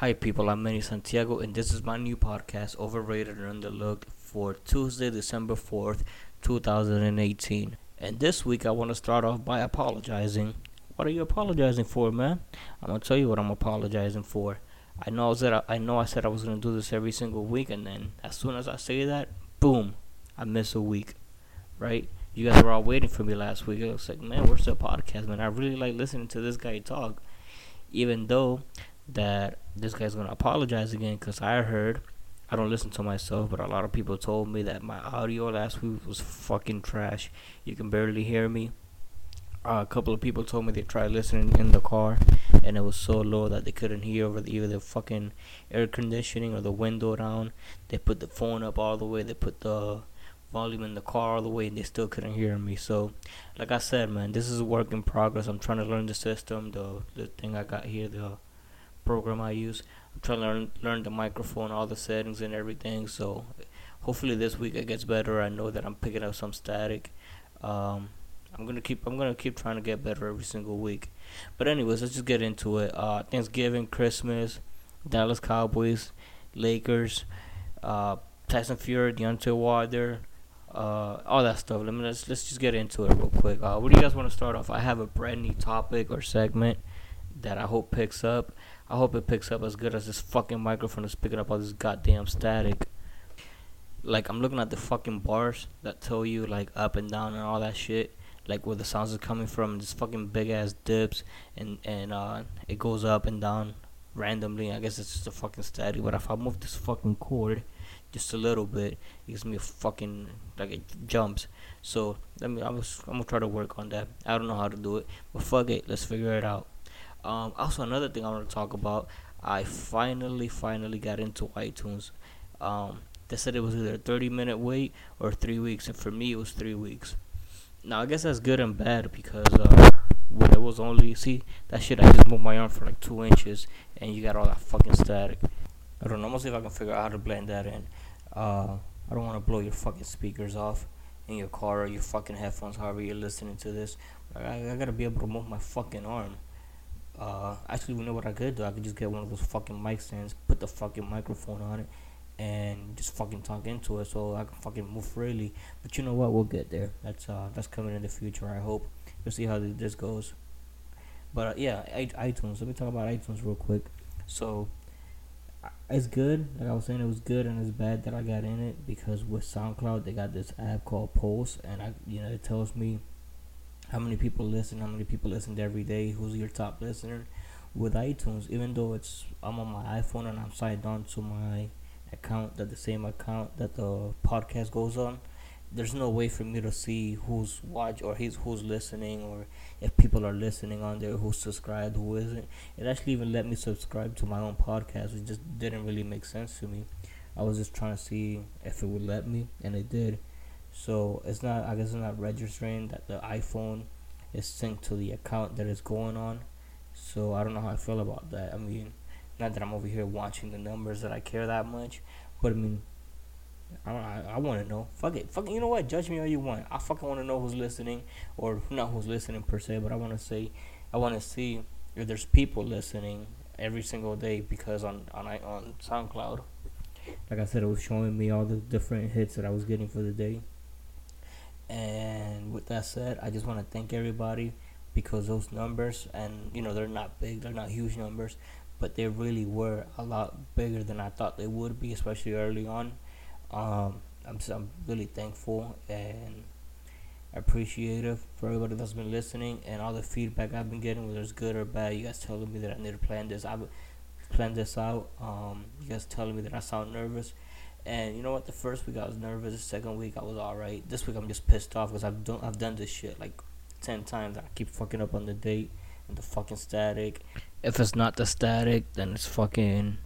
Hi people, I'm Manny Santiago and this is my new podcast, Overrated and Underlooked, for Tuesday, December 4th, 2018. And this week I want to start off by apologizing. What are you apologizing for, man? I'm going to tell you what I'm apologizing for. I know I said I was going to do this every single week, and then as soon as I say that, boom, I miss a week, right? You guys were all waiting for me last week. It was like, man, where's the podcast, man? I really like listening to this guy talk, even though that this guy's gonna apologize again, because I heard, I don't listen to myself, but a lot of people told me that my audio last week was fucking trash. You can barely hear me. A couple of people told me they tried listening in the car and it was so low that they couldn't hear over either the fucking air conditioning or the window down. They put the phone up all the way, they put the volume in the car all the way, and they still couldn't hear me. So like I said, man, this is a work in progress. I'm trying to learn the system, the thing I got here, the program I use. I'm trying to learn the microphone, all the settings and everything. So hopefully this week it gets better. I know that I'm picking up some static. I'm gonna keep trying to get better every single week. But anyways, let's just get into it. Thanksgiving, Christmas, Dallas Cowboys, Lakers, Tyson Fury, Deontay Wilder, all that stuff. Let's just get into it real quick. What do you guys want to start off? I have a brand new topic or segment that I hope picks up. I hope it picks up as good as this fucking microphone is picking up all this goddamn static. Like, I'm looking at the fucking bars that tell you, like, up and down and all that shit, like where the sounds are coming from, and this fucking big ass dips, and it goes up and down randomly. I guess it's just a fucking static. But if I move this fucking cord just a little bit, it gives me a fucking, like, it jumps. So I'm gonna try to work on that. I don't know how to do it, but fuck it, let's figure it out. Also, another thing I want to talk about, I finally got into iTunes. They said it was either a 30-minute wait or 3 weeks, and for me, it was 3 weeks. Now, I guess that's good and bad, because it was only, see, that shit, I just moved my arm for like 2 inches, and you got all that fucking static. I don't know, I'm gonna see if I can figure out how to blend that in. I don't want to blow your fucking speakers off in your car or your fucking headphones, however you're listening to this. I gotta be able to move my fucking arm. Actually, you know what I could do? I could just get one of those fucking mic stands, put the fucking microphone on it, and just fucking talk into it, so I can fucking move freely. But you know what? We'll get there. That's coming in the future, I hope. We'll see how this goes. But yeah, iTunes. Let me talk about iTunes real quick. So it's good. Like I was saying, it was good, and it's bad that I got in it, because with SoundCloud, they got this app called Pulse, and it tells me how many people listened every day, who's your top listener. With iTunes, even though I'm on my iPhone and I'm signed on to my account, that the same account that the podcast goes on, there's no way for me to see who's watched or who's listening, or if people are listening on there, who's subscribed, who isn't. It actually even let me subscribe to my own podcast, which just didn't really make sense to me. I was just trying to see if it would let me, and it did. So it's not registering that the iPhone is synced to the account that is going on. So I don't know how I feel about that. I mean, not that I'm over here watching the numbers that I care that much, but I mean, I want to know. Fuck it, fucking, you know what? Judge me all you want. I fucking want to know who's listening, or not who's listening per se, but I want to see if there's people listening every single day, because on SoundCloud, like I said, it was showing me all the different hits that I was getting for the day. And with that said, I just want to thank everybody, because those numbers, and you know, they're not big, they're not huge numbers, but they really were a lot bigger than I thought they would be, especially early on. I'm really thankful and appreciative for everybody that's been listening, and all the feedback I've been getting, whether it's good or bad. You guys telling me that I need to plan this out. You guys telling me that I sound nervous. And you know what? The first week I was nervous. The second week I was all right. This week I'm just pissed off, because I've done this shit like 10 times. I keep fucking up on the date and the fucking static. If it's not the static, then it's fucking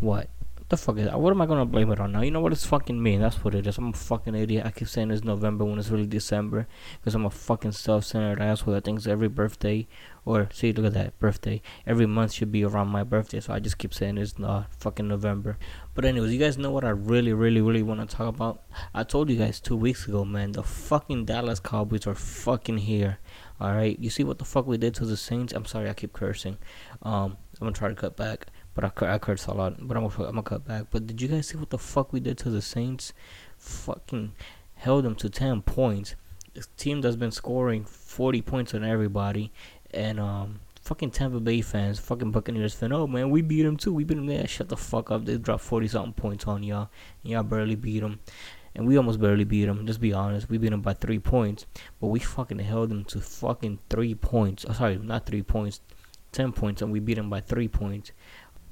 what? What the fuck is that? What am I gonna blame it on now? You know what? It's fucking me. That's what it is. I'm a fucking idiot. I keep saying it's November when it's really December, because I'm a fucking self-centered asshole that thinks every birthday, or see, look at that, birthday, every month should be around my birthday. So I just keep saying it's not fucking November. But anyways, you guys know what I really want to talk about. I told you guys 2 weeks ago, man, the fucking Dallas Cowboys are fucking here. All right, you see what the fuck we did to the Saints? I'm sorry, I keep cursing. I'm gonna try to cut back. But I cursed a lot. But I'm gonna cut back. But did you guys see what the fuck we did to the Saints? Fucking held them to 10 points. This team that's been scoring 40 points on everybody. And fucking Tampa Bay fans, fucking Buccaneers fan, oh man, we beat them too. We beat them there. Shut the fuck up. They dropped 40 something points on y'all. And y'all barely beat them. And we almost barely beat them. Just be honest. We beat them by 3 points. But we fucking held them to fucking 3 points. Oh, sorry, not 3 points. 10 points. And we beat them by 3 points.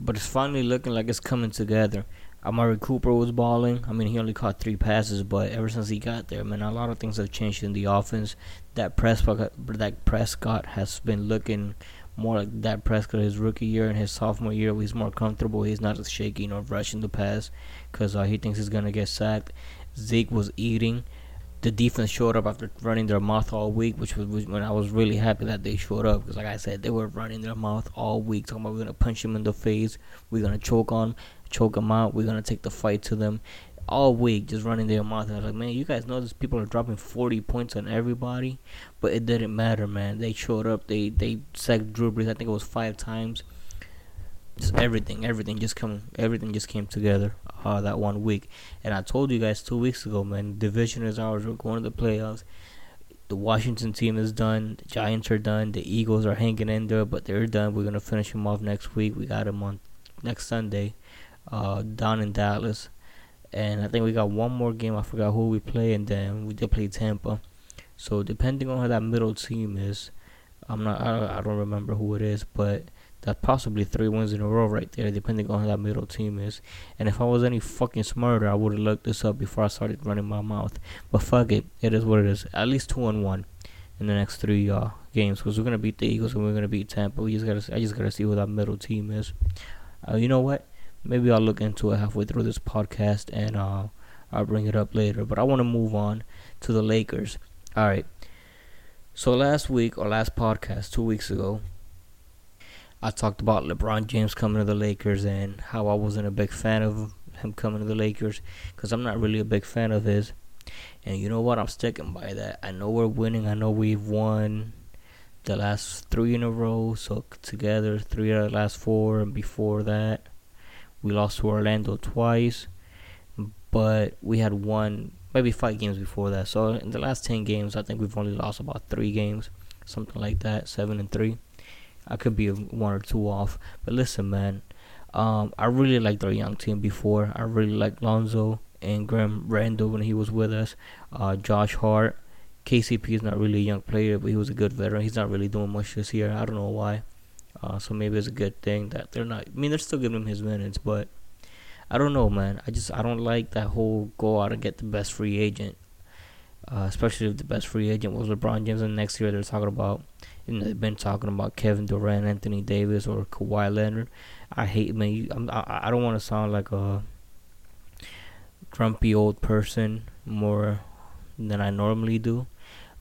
But it's finally looking like it's coming together. Amari Cooper was balling. I mean, he only caught 3 passes, but ever since he got there, man, a lot of things have changed in the offense. That Prescott has been looking more like that Prescott his rookie year and his sophomore year. He's more comfortable. He's not as shaky or rushing the pass because he thinks he's going to get sacked. Zeke was eating. The defense showed up after running their mouth all week, which when I was really happy that they showed up. Because like I said, they were running their mouth all week, talking about we're going to punch them in the face, we're going to choke them out, we're going to take the fight to them. All week, just running their mouth. And I was like, man, you guys know these people are dropping 40 points on everybody. But it didn't matter, man. They showed up. They sacked Drew Brees, I think it was 5 times. Just everything just came together that 1 week. And I told you guys 2 weeks ago, man, division is ours. We're going to the playoffs. The Washington team is done. The Giants are done. The Eagles are hanging in there, but they're done. We're going to finish them off next week. We got them on next Sunday down in Dallas. And I think we got one more game. I forgot who we play, and then they play Tampa. So depending on how that middle team is, I don't remember who it is, but that's possibly 3 wins in a row right there, depending on how that middle team is. And if I was any fucking smarter, I would have looked this up before I started running my mouth. But fuck it. It is what it is. At least 2-1 in the next 3 games. Because we're going to beat the Eagles and we're going to beat Tampa. I just got to see who that middle team is. You know what? Maybe I'll look into it halfway through this podcast and I'll bring it up later. But I want to move on to the Lakers. All right. So last podcast, 2 weeks ago, I talked about LeBron James coming to the Lakers and how I wasn't a big fan of him coming to the Lakers because I'm not really a big fan of his. And you know what? I'm sticking by that. I know we're winning. I know we've won the last 3 in a row. So together, 3 out of the last 4. And before that, we lost to Orlando twice. But we had won maybe 5 games before that. So in the last 10 games, I think we've only lost about 3 games. Something like that, 7-3. I could be 1 or 2 off. But listen, man, I really liked our young team before. I really liked Lonzo and Graham Randall when he was with us. Josh Hart. KCP is not really a young player, but he was a good veteran. He's not really doing much this year. I don't know why. So maybe it's a good thing that they're not. I mean, they're still giving him his minutes, but I don't know, man. I don't like that whole go out and get the best free agent. Especially if the best free agent was LeBron James, and next year they're talking about, you know, they've been talking about Kevin Durant, Anthony Davis, or Kawhi Leonard. I hate, man. I don't want to sound like a grumpy old person more than I normally do,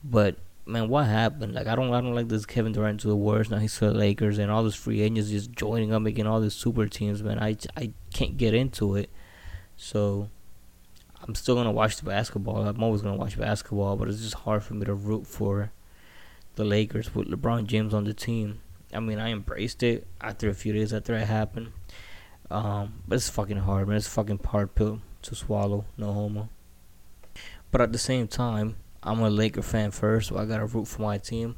but man, what happened? Like, I don't like this Kevin Durant to the Warriors. Now he's to the Lakers, and all these free agents just joining up, making all these super teams. Man, I can't get into it. So I'm still going to watch the basketball. I'm always going to watch basketball, but it's just hard for me to root for the Lakers with LeBron James on the team. I mean, I embraced it after a few days after it happened. But it's fucking hard, man. It's a fucking hard pill to swallow, no homo. But at the same time, I'm a Laker fan first, so I got to root for my team.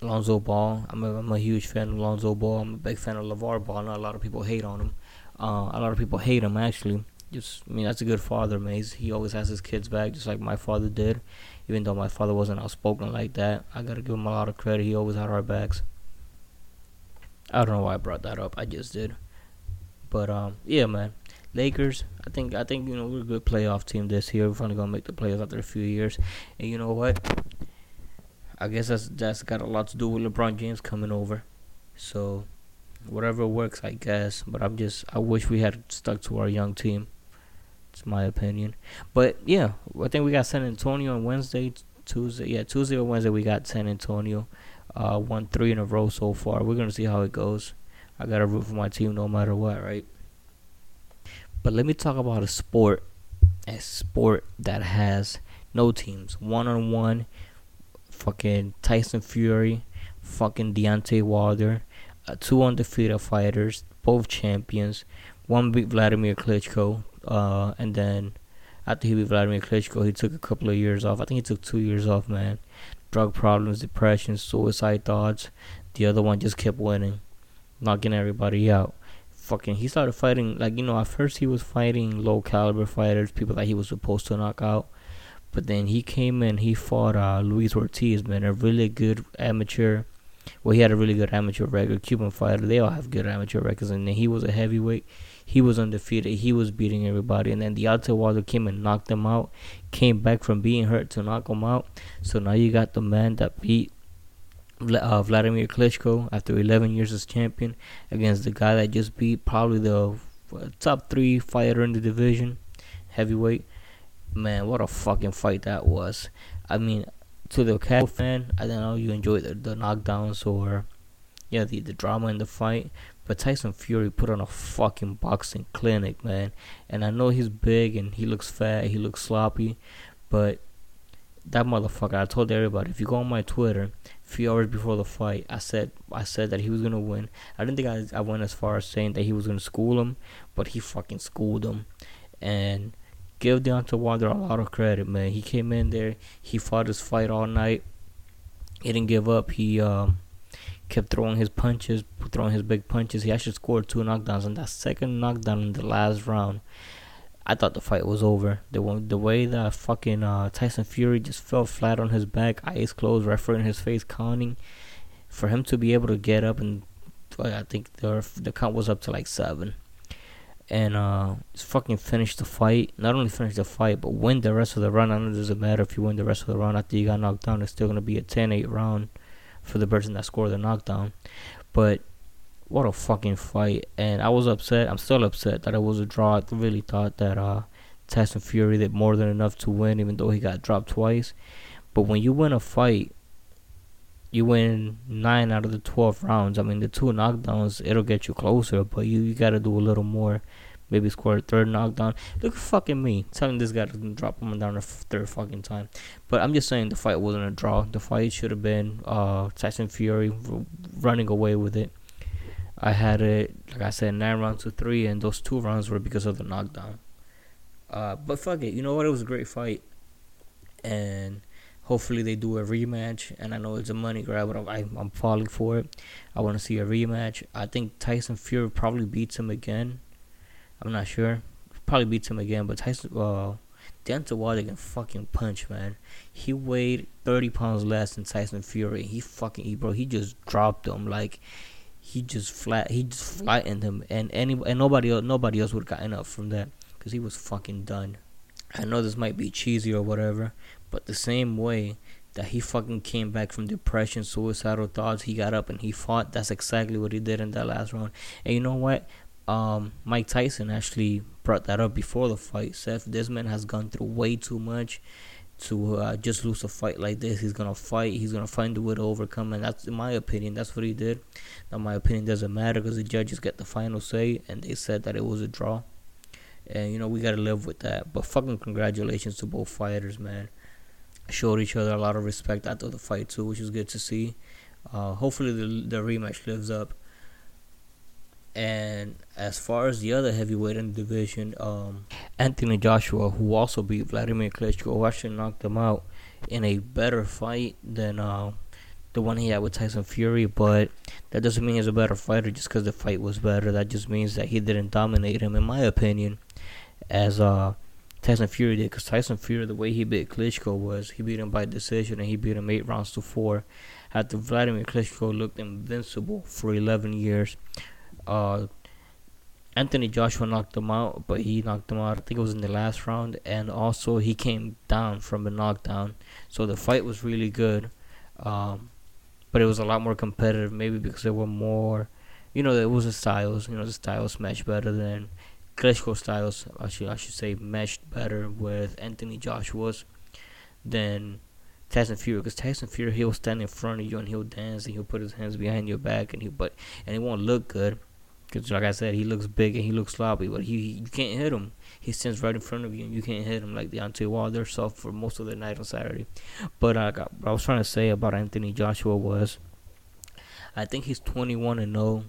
Lonzo Ball. I'm a huge fan of Lonzo Ball. I'm a big fan of LaVar Ball. I know a lot of people hate on him. A lot of people hate him, actually. Just, I mean, that's a good father, man. He always has his kids back, just like my father did. Even though my father wasn't outspoken like that, I gotta give him a lot of credit. He always had our backs. I don't know why I brought that up. I just did. But yeah, man. Lakers. I think you know, we're a good playoff team this year. We're finally gonna make the playoffs after a few years. And you know what? I guess that's got a lot to do with LeBron James coming over. So whatever works, I guess. But I wish we had stuck to our young team. It's my opinion. But yeah, I think we got San Antonio on Tuesday or Wednesday. We got San Antonio, won 3 in a row so far. We're gonna see how it goes. I gotta root for my team no matter what, right? But let me talk about a sport that has no teams. 1-on-1, fucking Tyson Fury, fucking Deontay Wilder two undefeated fighters, both champions. One beat Vladimir Klitschko, and then after he beat Vladimir Klitschko, he took a couple of years off. I think he took 2 years off, man. Drug problems, depression, suicide thoughts. The other one just kept winning, knocking everybody out. Fucking, he started fighting, like, you know, at first he was fighting low-caliber fighters, people that he was supposed to knock out. But then he came in, he fought Luis Ortiz, man, a really good amateur. Well, he had a really good amateur record, Cuban fighter. They all have good amateur records. And then he was a heavyweight. He was undefeated. He was beating everybody. And then Deontay Wilder came and knocked him out, came back from being hurt to knock him out. So now you got the man that beat Vladimir Klitschko after 11 years as champion against the guy that just beat probably the top three fighter in the division, heavyweight. Man, what a fucking fight that was. I mean, to the casual fan, I don't know, you enjoy the knockdowns or, yeah, the drama in the fight. But Tyson Fury put on a fucking boxing clinic, man. And I know he's big and he looks fat, he looks sloppy, but that motherfucker, I told everybody, if you go on my Twitter, a few hours before the fight, I said that he was going to win. I didn't think I went as far as saying that he was going to school him, but he fucking schooled him. And give Deontay Wilder a lot of credit, man. He came in there, he fought his fight all night. He didn't give up. He kept throwing his punches, throwing his big punches. He actually scored two knockdowns, and that second knockdown in the last round, I thought the fight was over. The way that fucking Tyson Fury just fell flat on his back, eyes closed, referee in his face counting. For him to be able to get up, and I think the count was up to like 7. And just fucking finish the fight. Not only finish the fight, but win the rest of the round. I know it doesn't matter if you win the rest of the round after you got knocked down. It's still going to be a 10-8 round for the person that scored the knockdown. But what a fucking fight. And I was upset. I'm still upset that it was a draw. I really thought that Tyson Fury did more than enough to win, even though he got dropped twice. But when you win a fight, you win 9 out of the 12 rounds. I mean, the two knockdowns, it'll get you closer, but you got to do a little more. Maybe score a third knockdown. Look at fucking me telling this guy to drop him down a third fucking time. But I'm just saying the fight wasn't a draw. The fight should have been Tyson Fury running away with it. I had it, like I said, 9 rounds to 3, and those 2 rounds were because of the knockdown. But fuck it. You know what? It was a great fight. And hopefully they do a rematch, and I know it's a money grab, but I'm falling for it. I want to see a rematch. I think Tyson Fury probably beats him again. I'm not sure. Probably beats him again, but Deontay Wilder can fucking punch, man. He weighed 30 pounds less than Tyson Fury. He just dropped him like... He just flattened him, and nobody else would have gotten up from that, because he was fucking done. I know this might be cheesy or whatever, but the same way that he fucking came back from depression, suicidal thoughts, he got up and he fought. That's exactly what he did in that last round. And you know what? Mike Tyson actually brought that up before the fight. Seth, this man has gone through way too much to just lose a fight like this. He's gonna fight, he's gonna find a way to overcome, and that's, in my opinion, that's what he did. Now my opinion doesn't matter, because the judges get the final say, and they said that it was a draw, and you know, we gotta live with that. But fucking congratulations to both fighters, man. Showed each other a lot of respect after the fight too, which is good to see. Hopefully the rematch lives up. And as far as the other heavyweight in the division, Anthony Joshua, who also beat Vladimir Klitschko, who actually knocked him out in a better fight than the one he had with Tyson Fury. But that doesn't mean he's a better fighter just because the fight was better. That just means that he didn't dominate him, in my opinion, as Tyson Fury did. Because Tyson Fury, the way he beat Klitschko was he beat him by decision, and he beat him 8 rounds to 4. After Vladimir Klitschko looked invincible for 11 years. Anthony Joshua knocked him out, but he knocked him out, I think it was in the last round, and also he came down from the knockdown. So the fight was really good, but it was a lot more competitive, maybe because there were more, you know, it was the styles, you know, the styles matched better than Klitschko styles, I should say, matched better with Anthony Joshua's than Tyson Fury, because Tyson Fury, he'll stand in front of you and he'll dance and he'll put his hands behind your back, and it won't look good, because like I said, he looks big and he looks sloppy, but you can't hit him. He stands right in front of you and you can't hit him like Deontay Wilder saw for most of the night on Saturday. But what I was trying to say about Anthony Joshua was, I think he's 21-0,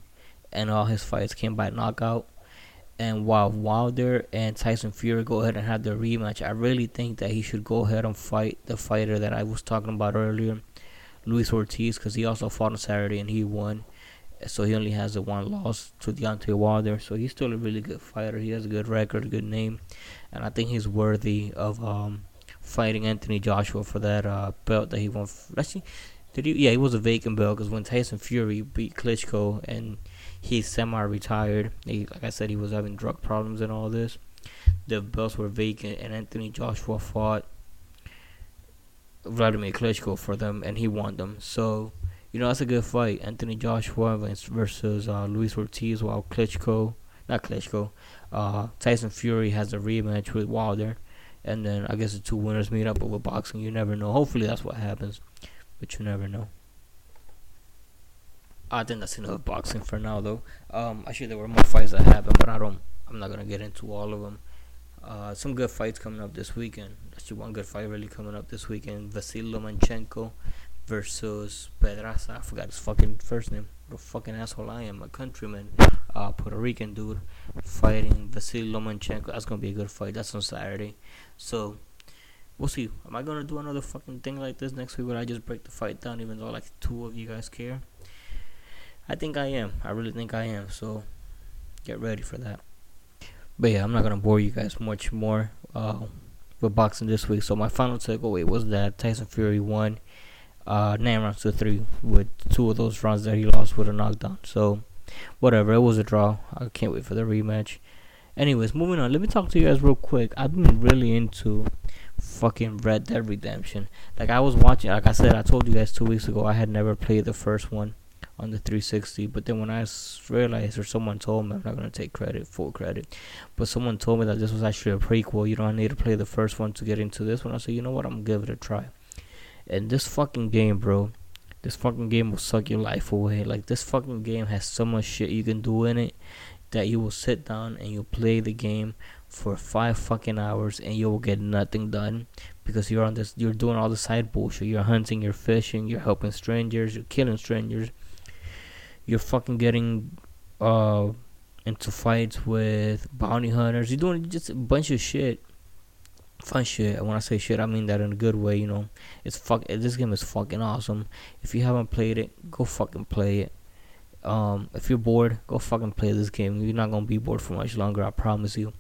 and all his fights came by knockout. And while Wilder and Tyson Fury go ahead and have their rematch, I really think that he should go ahead and fight the fighter that I was talking about earlier, Luis Ortiz, because he also fought on Saturday and he won. So he only has the one loss to Deontay Wilder. So he's still a really good fighter. He has a good record, a good name. And I think he's worthy of fighting Anthony Joshua for that belt that he won. Yeah, it was a vacant belt, because when Tyson Fury beat Klitschko and he semi-retired, like I said, he was having drug problems and all this, the belts were vacant, and Anthony Joshua fought Vladimir Klitschko for them, and he won them. So, you know, that's a good fight. Anthony Joshua versus Luis Ortiz, while Tyson Fury has a rematch with Wilder. And then I guess the two winners meet up over boxing. You never know. Hopefully that's what happens. But you never know. I think that's enough boxing for now, though. Actually, there were more fights that happened, but I'm not going to get into all of them. Some good fights coming up this weekend. Actually, one good fight really coming up this weekend. Vasiliy Lomachenko versus Pedraza. I forgot his fucking first name. What a fucking asshole I am. A countryman, Puerto Rican dude, fighting Vasiliy Lomachenko. That's going to be a good fight. That's on Saturday. So, we'll see. Am I going to do another fucking thing like this next week where I just break the fight down, even though like two of you guys care? I think I am. I really think I am. So, get ready for that. But yeah, I'm not going to bore you guys much more with boxing this week. So, my final takeaway was that Tyson Fury won 9 rounds to 3, with two of those rounds that he lost with a knockdown. So, whatever, it was a draw. I can't wait for the rematch. Anyways, moving on, let me talk to you guys real quick. I've been really into fucking Red Dead Redemption. Like, I was watching, like I said, I told you guys 2 weeks ago, I had never played the first one on the 360, but then when I realized, or someone told me, I'm not going to take full credit, but someone told me that this was actually a prequel. You don't need to play the first one to get into this one. I said, you know what, I'm going to give it a try. And this fucking game, bro, this fucking game will suck your life away. Like, this fucking game has so much shit you can do in it that you will sit down and you'll play the game for 5 fucking hours and you will get nothing done, because you're doing all the side bullshit. You're hunting, you're fishing, you're helping strangers, you're killing strangers, you're fucking getting into fights with bounty hunters. You're doing just a bunch of shit. Fun shit. And when I say shit, I mean that in a good way, you know. This game is fucking awesome. If you haven't played it, go fucking play it. If you're bored, go fucking play this game. You're not gonna be bored for much longer, I promise you.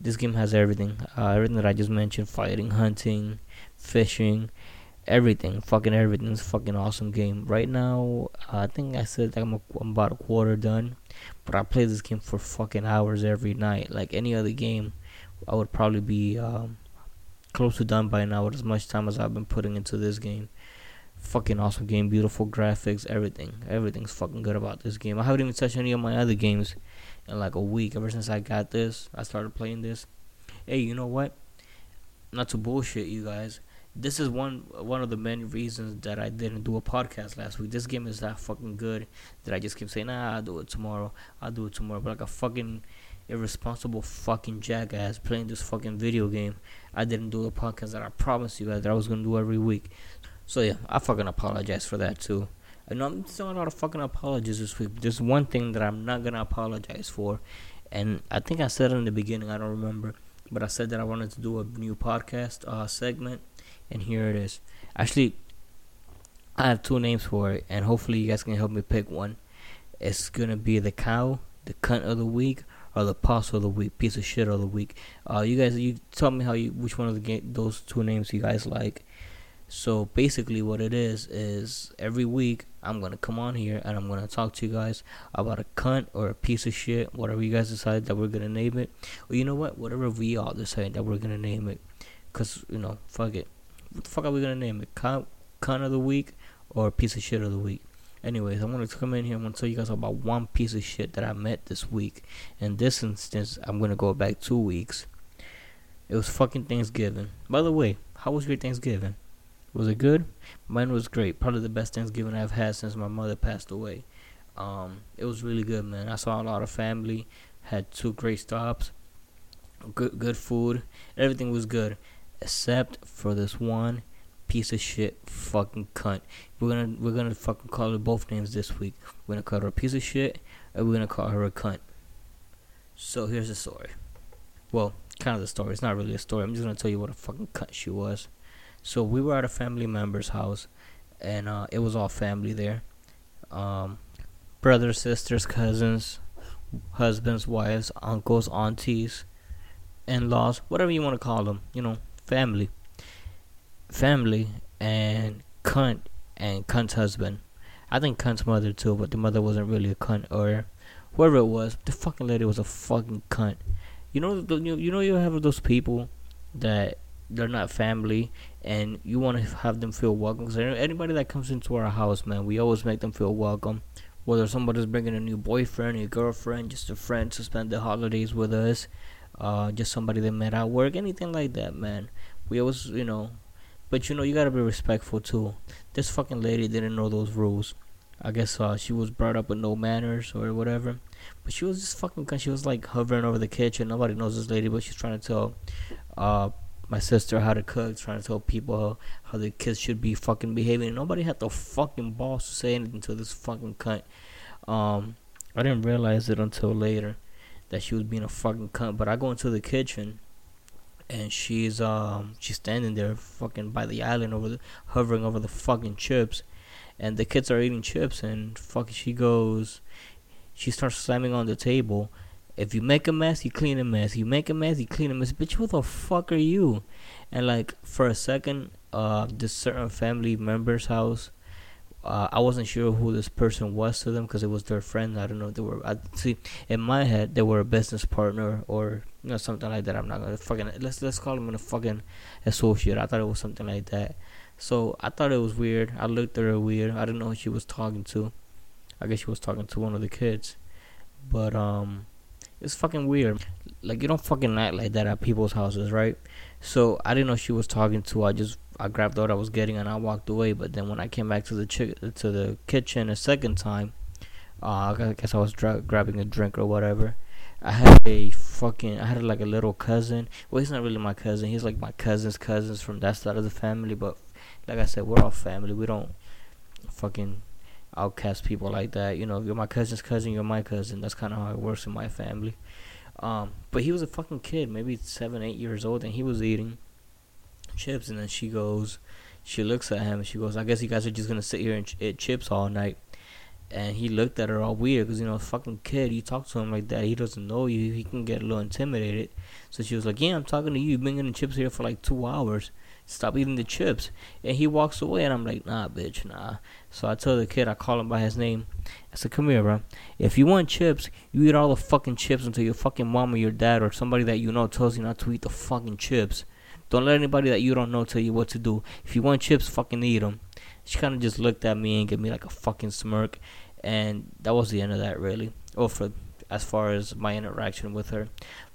This game has everything. Everything that I just mentioned: fighting, hunting, fishing, everything. Fucking everything. It's a fucking awesome game. Right now, I think I said that I'm about a quarter done, but I play this game for fucking hours every night. Like any other game, I would probably be close to done by now, with as much time as I've been putting into this game. Fucking awesome game, beautiful graphics, everything's fucking good about this game. I haven't even touched any of my other games in like a week. Ever since I started playing this. Hey, you know what, not to bullshit you guys, this is one of the many reasons that I didn't do a podcast last week. This game is that fucking good that I just keep saying, I'll do it tomorrow, but like a fucking irresponsible fucking jackass playing this fucking video game, I didn't do a podcast that I promised you guys that I was gonna do every week. So yeah, I fucking apologize for that too. I know I'm doing a lot of fucking apologies this week, but there's one thing that I'm not gonna apologize for, and I think I said it in the beginning, I don't remember, but I said that I wanted to do a new podcast segment, and here it is. Actually, I have 2 names for it, and hopefully you guys can help me pick one. It's gonna be the cow, the cunt of the week, or the pause of the week, piece of shit of the week. You guys, you tell me which one of those 2 names you guys like. So basically, what it is every week I'm gonna come on here and I'm gonna talk to you guys about a cunt or a piece of shit, whatever you guys decide that we're gonna name it. Or you know what, whatever we all decide that we're gonna name it, cause you know, fuck it. What the fuck are we gonna name it? Cunt of the week or piece of shit of the week? Anyways, I'm going to come in here and I'm going to tell you guys about one piece of shit that I met this week. In this instance, I'm going to go back 2 weeks. It was fucking Thanksgiving. By the way, how was your Thanksgiving? Was it good? Mine was great. Probably the best Thanksgiving I've had since my mother passed away. It was really good, man. I saw a lot of family. Had 2 great stops. Good food. Everything was good. Except for this one piece of shit fucking cunt. We're gonna fucking call her both names this week. We're gonna call her a piece of shit, and we're gonna call her a cunt. So here's the story. Well, kind of the story. It's not really a story. I'm just gonna tell you what a fucking cunt she was. So we were at a family member's house, and it was all family there. Brothers, sisters, cousins, husbands, wives, uncles, aunties, in-laws, whatever you want to call them, you know, family, and cunt's husband. I think cunt's mother too, but the mother wasn't really a cunt, or whoever it was. The fucking lady was a fucking cunt. You know, you have those people that they're not family, and you want to have them feel welcome. Because anybody that comes into our house, man, we always make them feel welcome. Whether somebody's bringing a new boyfriend, a girlfriend, just a friend to spend the holidays with us, just somebody they met at work, anything like that, man. We always, you know, but you know, you gotta be respectful too. This fucking lady didn't know those rules. I guess she was brought up with no manners or whatever. But she was just fucking, cause she was like hovering over the kitchen. Nobody knows this lady, but she's trying to tell my sister how to cook, trying to tell people how the kids should be fucking behaving. And nobody had the fucking balls to say anything to this fucking cunt. I didn't realize it until later that she was being a fucking cunt. But I go into the kitchen, and she's standing there fucking by the island, hovering over the fucking chips. And the kids are eating chips, and fucking she starts slamming on the table. If you make a mess, you clean a mess. You make a mess, you clean a mess. Bitch, who the fuck are you? And like for a second, this certain family member's house, I wasn't sure who this person was to them because it was their friend. I don't know if they were. See, in my head, they were a business partner or you know something like that. I'm not gonna fucking let's call them a fucking associate. I thought it was something like that. So I thought it was weird. I looked at her weird. I didn't know who she was talking to. I guess she was talking to one of the kids, but it's fucking weird. Like, you don't fucking act like that at people's houses, right? So I didn't know she was talking to. I grabbed what I was getting and I walked away. But then when I came back to the kitchen a second time, I guess I was grabbing a drink or whatever. I had like a little cousin. Well, he's not really my cousin. He's like my cousin's cousins from that side of the family. But like I said, we're all family. We don't fucking outcast people like that, you know. You're my cousin's cousin, you're my cousin. That's kind of how it works in my family. But he was a fucking kid, maybe 7-8 years old, and he was eating chips. And then she looks at him and she goes, I guess you guys are just gonna sit here and eat chips all night. And he looked at her all weird because, you know, a fucking kid, you talk to him like that, he doesn't know you, he can get a little intimidated. So she was like, yeah, I'm talking to you, you've been getting chips here for like 2 hours, stop eating the chips. And he walks away, and I'm like, nah, bitch, nah. So I tell the kid, I call him by his name. I said, come here, bro. If you want chips, you eat all the fucking chips until your fucking mom or your dad or somebody that you know tells you not to eat the fucking chips. Don't let anybody that you don't know tell you what to do. If you want chips, fucking eat them. She kind of just looked at me and gave me like a fucking smirk. And that was the end of that, really. Or for as far as my interaction with her.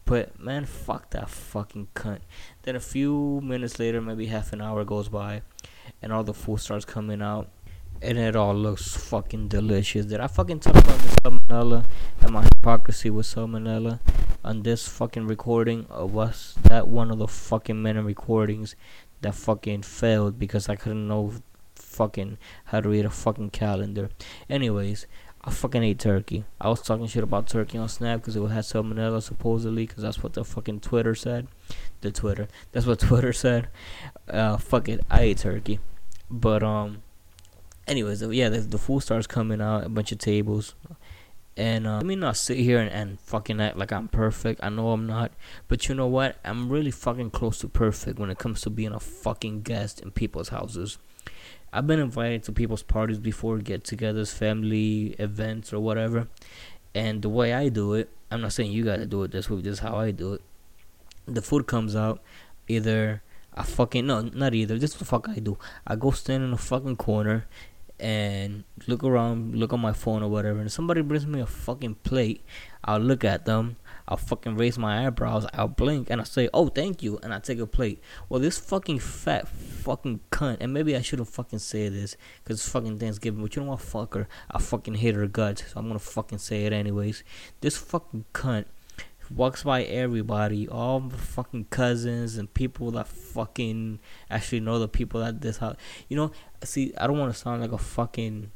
But, man, fuck that fucking cunt. Then a few minutes later, maybe half an hour goes by, and all the food starts coming out, and it all looks fucking delicious. Did I fucking talk about the salmonella and my hypocrisy with salmonella on this fucking recording? Or was that one of the fucking many recordings that fucking failed because I couldn't know fucking how to read a fucking calendar? Anyways, I fucking ate turkey. I was talking shit about turkey on Snap because it had salmonella supposedly, because that's what the fucking Twitter said. That's what Twitter said. Fuck it, I ate turkey. But anyways, yeah, the food starts coming out, a bunch of tables, and let me not sit here and fucking act like I'm perfect. I know I'm not, but you know what? I'm really fucking close to perfect when it comes to being a fucking guest in people's houses. I've been invited to people's parties before, get-togethers, family events, or whatever. And the way I do it, I'm not saying you gotta do it this way, this is how I do it. The food comes out, this is the fuck I do. I go stand in a fucking corner and look around, look on my phone or whatever, and if somebody brings me a fucking plate, I'll look at them, I'll fucking raise my eyebrows, I'll blink, and I'll say, oh, thank you, and I take a plate. Well, this fucking fat fucking cunt, and maybe I shouldn't fucking say this, because it's fucking Thanksgiving, but you know what, fuck her, I fucking hate her guts, so I'm gonna fucking say it anyways. This fucking cunt walks by everybody, all the fucking cousins and people that fucking actually know the people at this house. You know, see, I don't want to sound like a fucking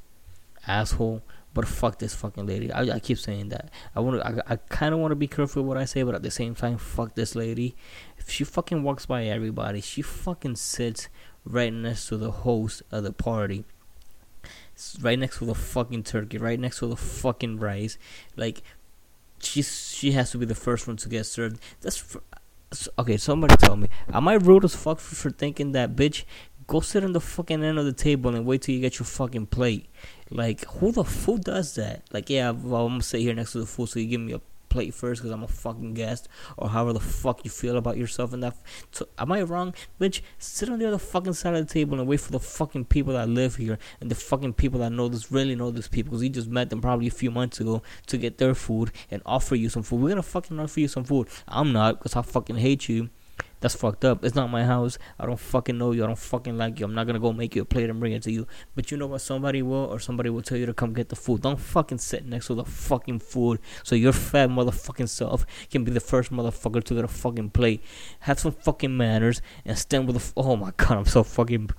asshole, but fuck this fucking lady. I keep saying that. I kind of want to be careful with what I say, but at the same time, fuck this lady. If she fucking walks by everybody, she fucking sits right next to the host of the party, right next to the fucking turkey, right next to the fucking rice. Like, she has to be the first one to get served. Okay, somebody tell me, am I rude as fuck for thinking that, bitch? Go sit on the fucking end of the table and wait till you get your fucking plate. Like, who does that? Like, yeah, well, I'm gonna sit here next to the food, so you give me a plate first because I'm a fucking guest, or however the fuck you feel about yourself and that. So, am I wrong? Bitch, sit on the other fucking side of the table and wait for the fucking people that live here and the fucking people that really know these people, because you just met them probably a few months ago, to get their food and offer you some food. We're gonna fucking offer you some food. I'm not, because I fucking hate you. That's fucked up. It's not my house. I don't fucking know you. I don't fucking like you. I'm not gonna go make you a plate and bring it to you. But you know what? Somebody will tell you to come get the food. Don't fucking sit next to the fucking food, so your fat motherfucking self can be the first motherfucker to get a fucking plate. Have some fucking manners and stand with the. Oh my god, I'm so fucking.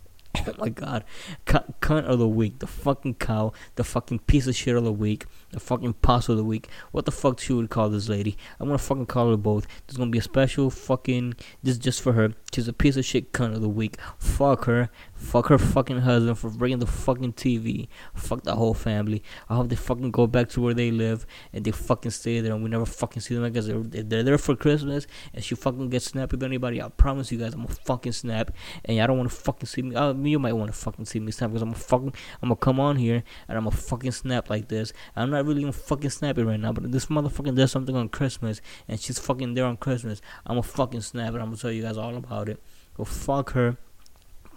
Oh my god, cunt of the week, the fucking cow, the fucking piece of shit of the week, the fucking pos of the week. What the fuck she would call this lady? I'm gonna fucking call her both. There's gonna be a special fucking, this just for her. She's a piece of shit cunt of the week. Fuck her. Fuck her fucking husband for bringing the fucking TV. Fuck the whole family. I hope they fucking go back to where they live and they fucking stay there and we never fucking see them again. They're there for Christmas and she fucking gets snappy with anybody. I promise you guys, I'm gonna fucking snap, and y'all don't wanna fucking see me. You might wanna fucking see me snap, because I'm gonna come on here and I'm gonna fucking snap like this. I'm not really gonna fucking snap it right now, but this motherfucking does something on Christmas and she's fucking there on Christmas. I'm gonna fucking snap and I'm gonna tell you guys all about it. Go fuck her.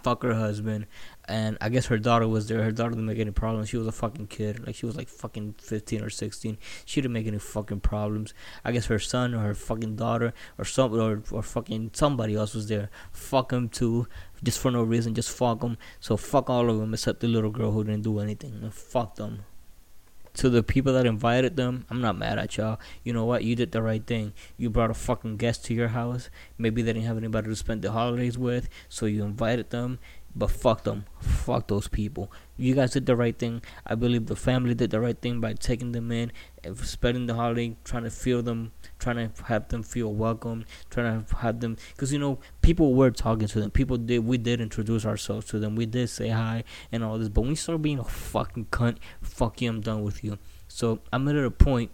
Fuck her husband, and I guess her daughter was there. Her daughter didn't make any problems. She was a fucking kid. Like, she was like fucking 15 or 16. She didn't make any fucking problems. I guess her son or her fucking daughter or somebody or fucking somebody else was there. Fuck them too, just for no reason. Just fuck them. So fuck all of them except the little girl who didn't do anything. And fuck them. To the people that invited them, I'm not mad at y'all. You know what? You did the right thing. You brought a fucking guest to your house. Maybe they didn't have anybody to spend the holidays with, so you invited them. But fuck them. Fuck those people. You guys did the right thing. I believe the family did the right thing by taking them in, spending the holiday, trying to feel them, trying to have them feel welcome, trying to have them, because, you know, people were talking to them. We did introduce ourselves to them. We did say hi and all this, but when you start being a fucking cunt, fuck you, I'm done with you. So I made it a point,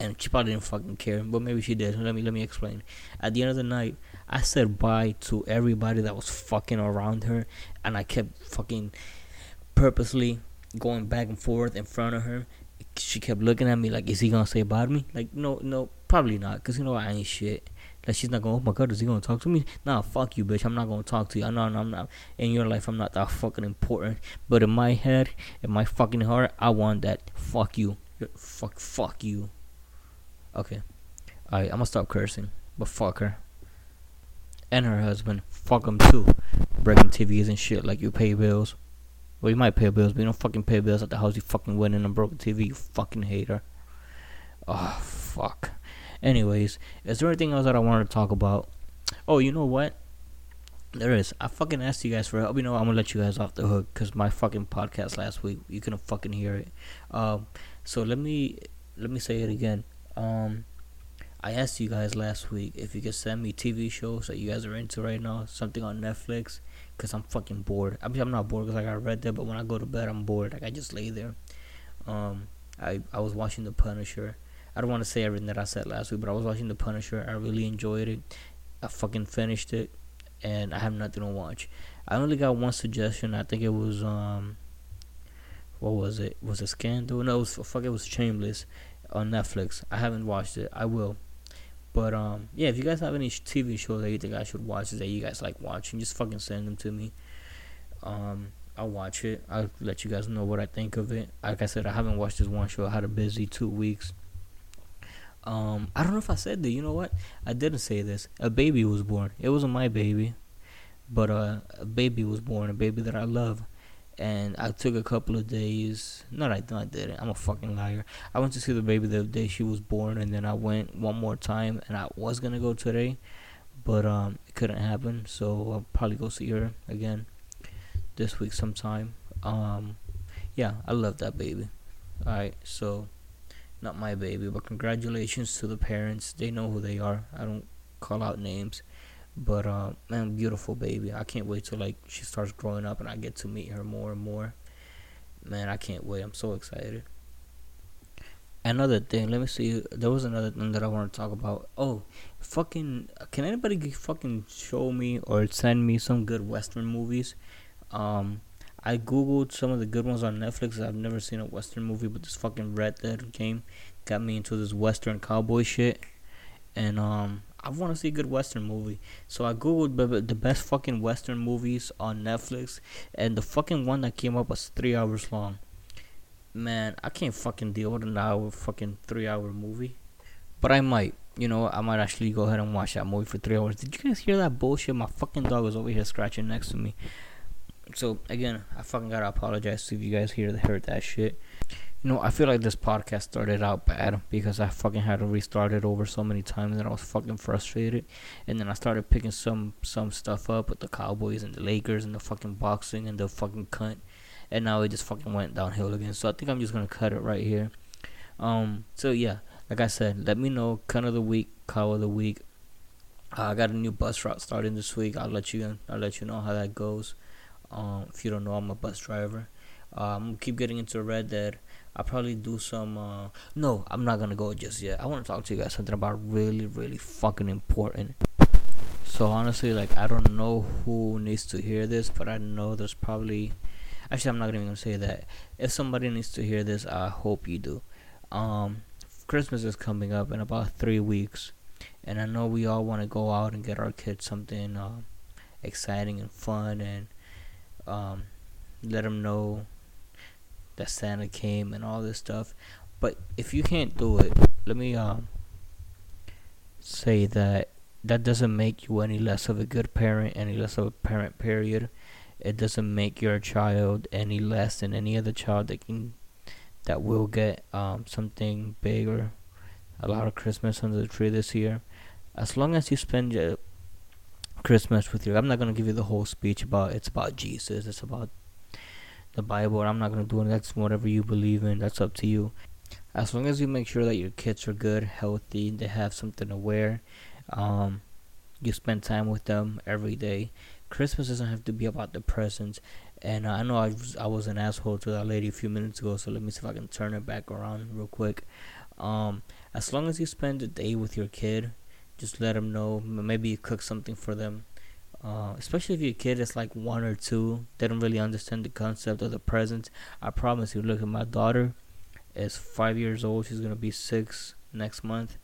and she probably didn't fucking care, but maybe she did. Let me explain. At the end of the night, I said bye to everybody that was fucking around her, and I kept fucking purposely going back and forth in front of her. She kept looking at me like, is he gonna say bye to me? Like, no, probably not, because, you know, I ain't shit. Like, she's not going, oh my god, is he gonna talk to me? Nah, fuck you, bitch, I'm not gonna talk to you. No, I'm not. In your life, I'm not that fucking important. But in my head, in my fucking heart, I want that. Fuck you. Fuck you. Okay. Alright, I'm gonna stop cursing. But fuck her. And her husband. Fuck them too. Breaking TVs and shit like you pay bills. Well, you might pay bills, but you don't fucking pay bills at the house you fucking went in and broke a TV, you fucking hater. Oh, fuck. Anyways, is there anything else that I wanted to talk about? Oh, you know what? There is. I fucking asked you guys for help. You know, I'm gonna let you guys off the hook, because my fucking podcast last week, you couldn't fucking hear it. So let me say it again. I asked you guys last week if you could send me TV shows that you guys are into right now, something on Netflix, because I'm fucking bored. I mean, I'm not bored because I got Red Dead, but when I go to bed, I'm bored. Like, I just lay there. I was watching The Punisher. I don't want to say everything that I said last week, but I was watching The Punisher. I really enjoyed it. I fucking finished it, and I have nothing to watch. I only got one suggestion. I think it was, what was it? Was it Scandal? No, it was Shameless on Netflix. I haven't watched it. I will. But, yeah, if you guys have any TV shows that you think I should watch, that you guys like watching, just fucking send them to me. I'll watch it. I'll let you guys know what I think of it. Like I said, I haven't watched this one show. I had a busy 2 weeks. I don't know if I said that. You know what? I didn't say this. A baby was born. It wasn't my baby. But, a baby was born. A baby that I love. And I took a couple of days. No, I didn't. I'm a fucking liar. I went to see the baby the day she was born, and then I went one more time, and I was going to go today, but it couldn't happen, so I'll probably go see her again this week sometime. Yeah, I love that baby. All right, so not my baby, but congratulations to the parents. They know who they are. I don't call out names. But, man, beautiful baby. I can't wait till, like, she starts growing up and I get to meet her more and more. Man, I can't wait. I'm so excited. Another thing. Let me see. There was another thing that I want to talk about. Oh, fucking, can anybody fucking show me or send me some good Western movies? I Googled some of the good ones on Netflix. I've never seen a Western movie, but this fucking Red Dead game got me into this Western cowboy shit. And, I want to see a good Western movie. So I Googled the best fucking Western movies on Netflix. And the fucking one that came up was 3 hours long. Man, I can't fucking deal with an hour fucking 3 hour movie. But I might. You know, I might actually go ahead and watch that movie for 3 hours. Did you guys hear that bullshit? My fucking dog was over here scratching next to me. So, again, I fucking gotta apologize if you guys heard that shit. You know, I feel like this podcast started out bad because I fucking had to restart it over so many times and I was fucking frustrated. And then I started picking some stuff up with the Cowboys and the Lakers and the fucking boxing and the fucking cunt. And now it just fucking went downhill again. So I think I'm just going to cut it right here. So, yeah, like I said, let me know. Cunt of the week, cow of the week. I got a new bus route starting this week. I'll let you know how that goes. If you don't know, I'm a bus driver. I'm going to keep getting into Red Dead. I'll probably do some, no, I'm not going to go just yet. I want to talk to you guys something about really, really fucking important. So, honestly, like, I don't know who needs to hear this, but I know there's probably, actually, I'm not even going to say that. If somebody needs to hear this, I hope you do. Christmas is coming up in about 3 weeks, and I know we all want to go out and get our kids something exciting and fun and let them know that Santa came and all this stuff. But if you can't do it, let me say that doesn't make you any less of a good parent, any less of a parent, period. It doesn't make your child any less than any other child that will get something big or a lot of Christmas under the tree this year, as long as you spend your Christmas with you. I'm not going to give you the whole speech about it's about Jesus, it's about the Bible. I'm not going to do it. That's whatever you believe in. That's up to you. As long as you make sure that your kids are good, healthy, they have something to wear, you spend time with them every day. Christmas doesn't have to be about the presents. And I know I was an asshole to that lady a few minutes ago, so let me see if I can turn it back around real quick. As long as you spend the day with your kid, just let them know. Maybe you cook something for them. Especially if your kid is like 1 or 2, they don't really understand the concept of the presents. I promise you. Look, at my daughter is 5 years old. She's gonna be 6 next month.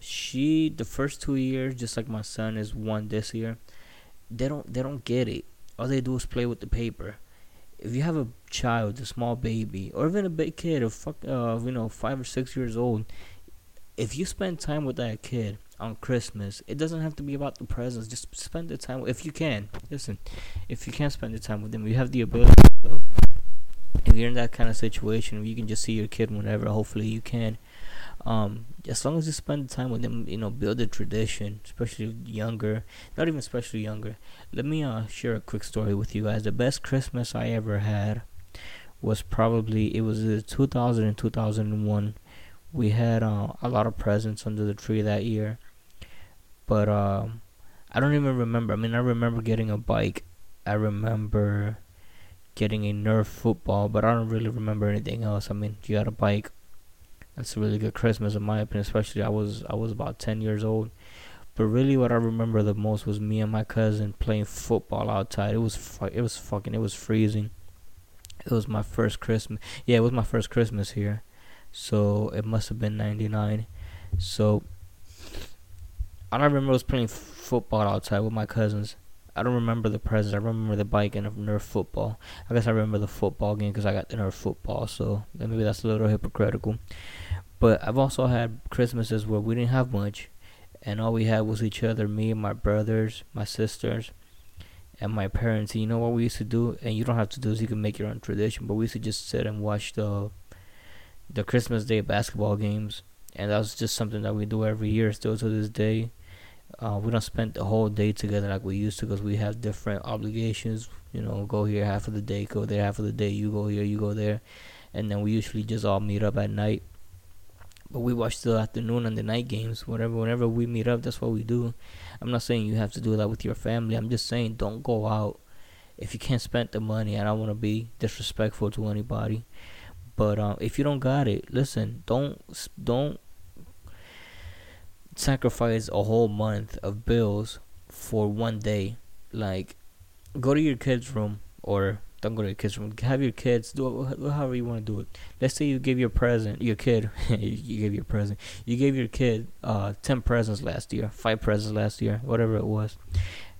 She the first 2 years, just like my son is 1 this year, they don't get it. All they do is play with the paper. If you have a child, a small baby, or even a big kid, or 5 or 6 years old, if you spend time with that kid on Christmas, it doesn't have to be about the presents. Just spend the time if you can. Listen, if you can't spend the time with them, you have the ability. So if you're in that kind of situation, you can just see your kid whenever. Hopefully, you can. As long as you spend the time with them, you know, build a tradition. Especially younger. Let me share a quick story with you guys. The best Christmas I ever had was probably 2000 and 2001. We had a lot of presents under the tree that year, but I don't even remember. I mean, I remember getting a bike. I remember getting a Nerf football, but I don't really remember anything else. I mean, you got a bike. That's a really good Christmas, in my opinion, especially I was about 10 years old. But really what I remember the most was me and my cousin playing football outside. It was freezing. It was my first Christmas. Yeah, it was my first Christmas here. So it must have been 99. So all I remember was playing football outside with my cousins. I don't remember the presents. I remember the bike and the Nerf football. I guess I remember the football game because I got the Nerf football. So maybe that's a little hypocritical. But I've also had Christmases where we didn't have much, and all we had was each other, me and my brothers, my sisters, and my parents. And you know what we used to do? And you don't have to do this, you can make your own tradition, but we used to just sit and watch the Christmas Day basketball games. And that was just something that we do every year still to this day. We don't spend the whole day together like we used to, because we have different obligations. You know, go here half of the day, go there half of the day, you go here, you go there. And then we usually just all meet up at night. But we watch the afternoon and the night games. Whenever we meet up, that's what we do. I'm not saying you have to do that with your family. I'm just saying don't go out if you can't spend the money. I don't want to be disrespectful to anybody. But if you don't got it, listen, don't sacrifice a whole month of bills for one day. Like, go to your kids' room, or don't go to your kids' room. Have your kids do it however you want to do it. Let's say you give your kid 10 presents last year, 5 presents last year, whatever it was.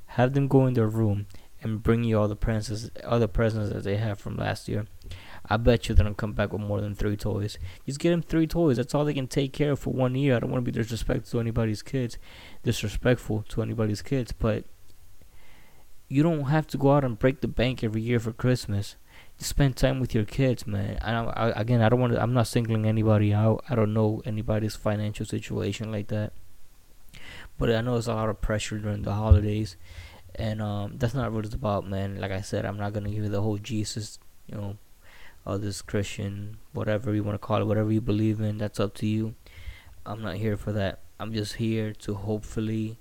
Have them go in their room and bring you all the presents that they have from last year. I bet you they don't come back with more than 3 toys. Just get them 3 toys. That's all they can take care of for one year. I don't want to be disrespectful to anybody's kids, but you don't have to go out and break the bank every year for Christmas. Just spend time with your kids, man. I don't want to. I'm not singling anybody out. I don't know anybody's financial situation like that, but I know it's a lot of pressure during the holidays, and that's not what it's about, man. Like I said, I'm not gonna give you the whole Jesus, you know, all this Christian, whatever you want to call it, whatever you believe in. That's up to you. I'm not here for that. I'm just here to hopefully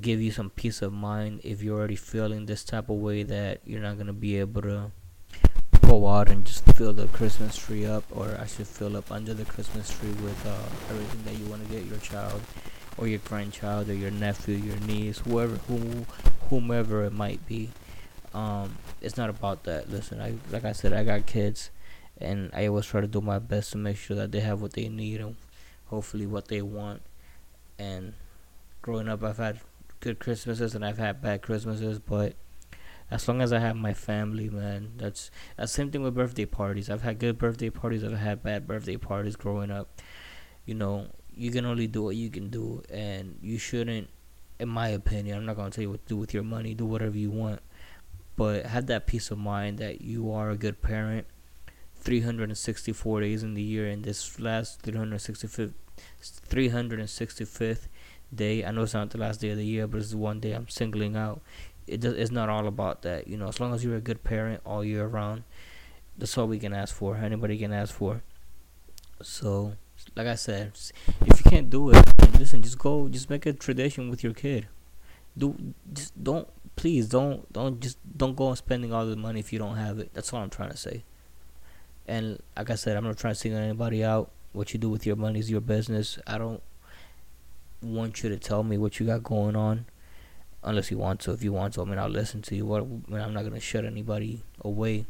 give you some peace of mind if you're already feeling this type of way, that you're not going to be able to go out and just fill the Christmas tree up, or I should fill up under the Christmas tree with everything that you want to get your child or your grandchild or your nephew, your niece, whomever it might be. It's not about that. Listen, like I said, I got kids, and I always try to do my best to make sure that they have what they need and hopefully what they want. And growing up, I've had good Christmases and I've had bad Christmases, but as long as I have my family, man, that's same thing with birthday parties. I've had good birthday parties, I've had bad birthday parties growing up. You know, you can only do what you can do, and you shouldn't, in my opinion, I'm not gonna tell you what to do with your money. Do whatever you want, but have that peace of mind that you are a good parent 364 days in the year. And this last 365th day, I know it's not the last day of the year, but it's the one day I'm singling out. It's not all about that, you know. As long as you're a good parent all year round, that's all we can ask for, anybody can ask for. So like I said, if you can't do it, listen, just make a tradition with your kid. Don't go on spending all the money if you don't have it. That's all I'm trying to say. And like I said, I'm not trying to single anybody out. What you do with your money is your business. I don't want you to tell me what you got going on, unless you want to. If you want to, I mean, I'll listen to you. I'm not gonna shut anybody away,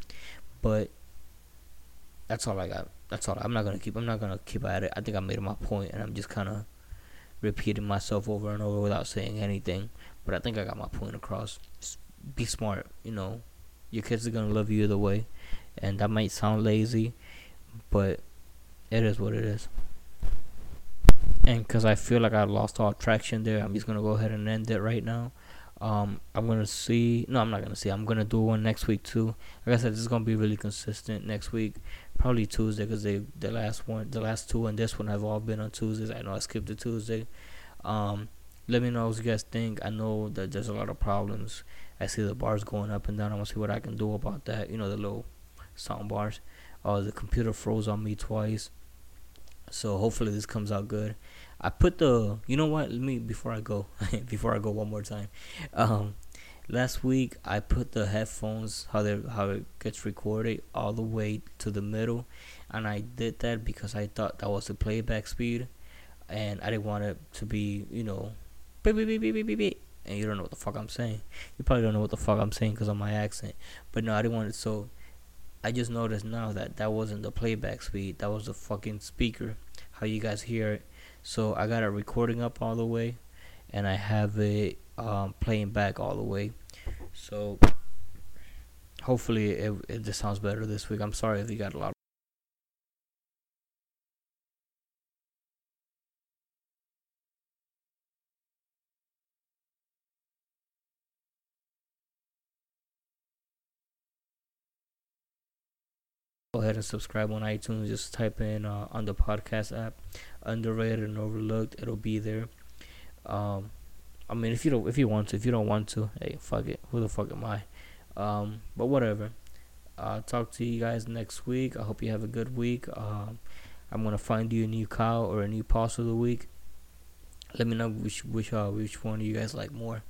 but that's all I got. That's all. I'm not gonna keep at it. I think I made my point, and I'm just kind of repeating myself over and over without saying anything. But I think I got my point across. Just be smart, you know. Your kids are gonna love you either way, and that might sound lazy, but it is what it is. And because I feel like I lost all traction there, I'm just going to go ahead and end it right now. I'm going to do one next week too. Like I said, this is going to be really consistent next week. Probably Tuesday, because the last two and this one have all been on Tuesdays. I know I skipped the Tuesday. Let me know what you guys think. I know that there's a lot of problems. I see the bars going up and down. I want to see what I can do about that. You know, the little sound bars. The computer froze on me twice. So hopefully this comes out good. I put the, you know what, let me, before I go one more time. Last week I put the headphones, how it gets recorded, all the way to the middle. And I did that because I thought that was the playback speed. And I didn't want it to be, you know, beep, beep, beep, beep, beep, beep, beep. And you don't know what the fuck I'm saying. You probably don't know what the fuck I'm saying because of my accent. But no, I didn't want it, so I just noticed now that wasn't the playback speed. That was the fucking speaker, how you guys hear it. So I got it recording up all the way, and I have it playing back all the way. So hopefully it just sounds better this week. I'm sorry if you got a lot of and subscribe on iTunes. Just type in on the podcast app, Underrated and Overlooked. It'll be there. I mean, if you don't want to, hey, fuck it. Who the fuck am I? But whatever. I'll talk to you guys next week. I hope you have a good week. I'm gonna find you a new cow or a new pulse of the week. Let me know which one you guys like more.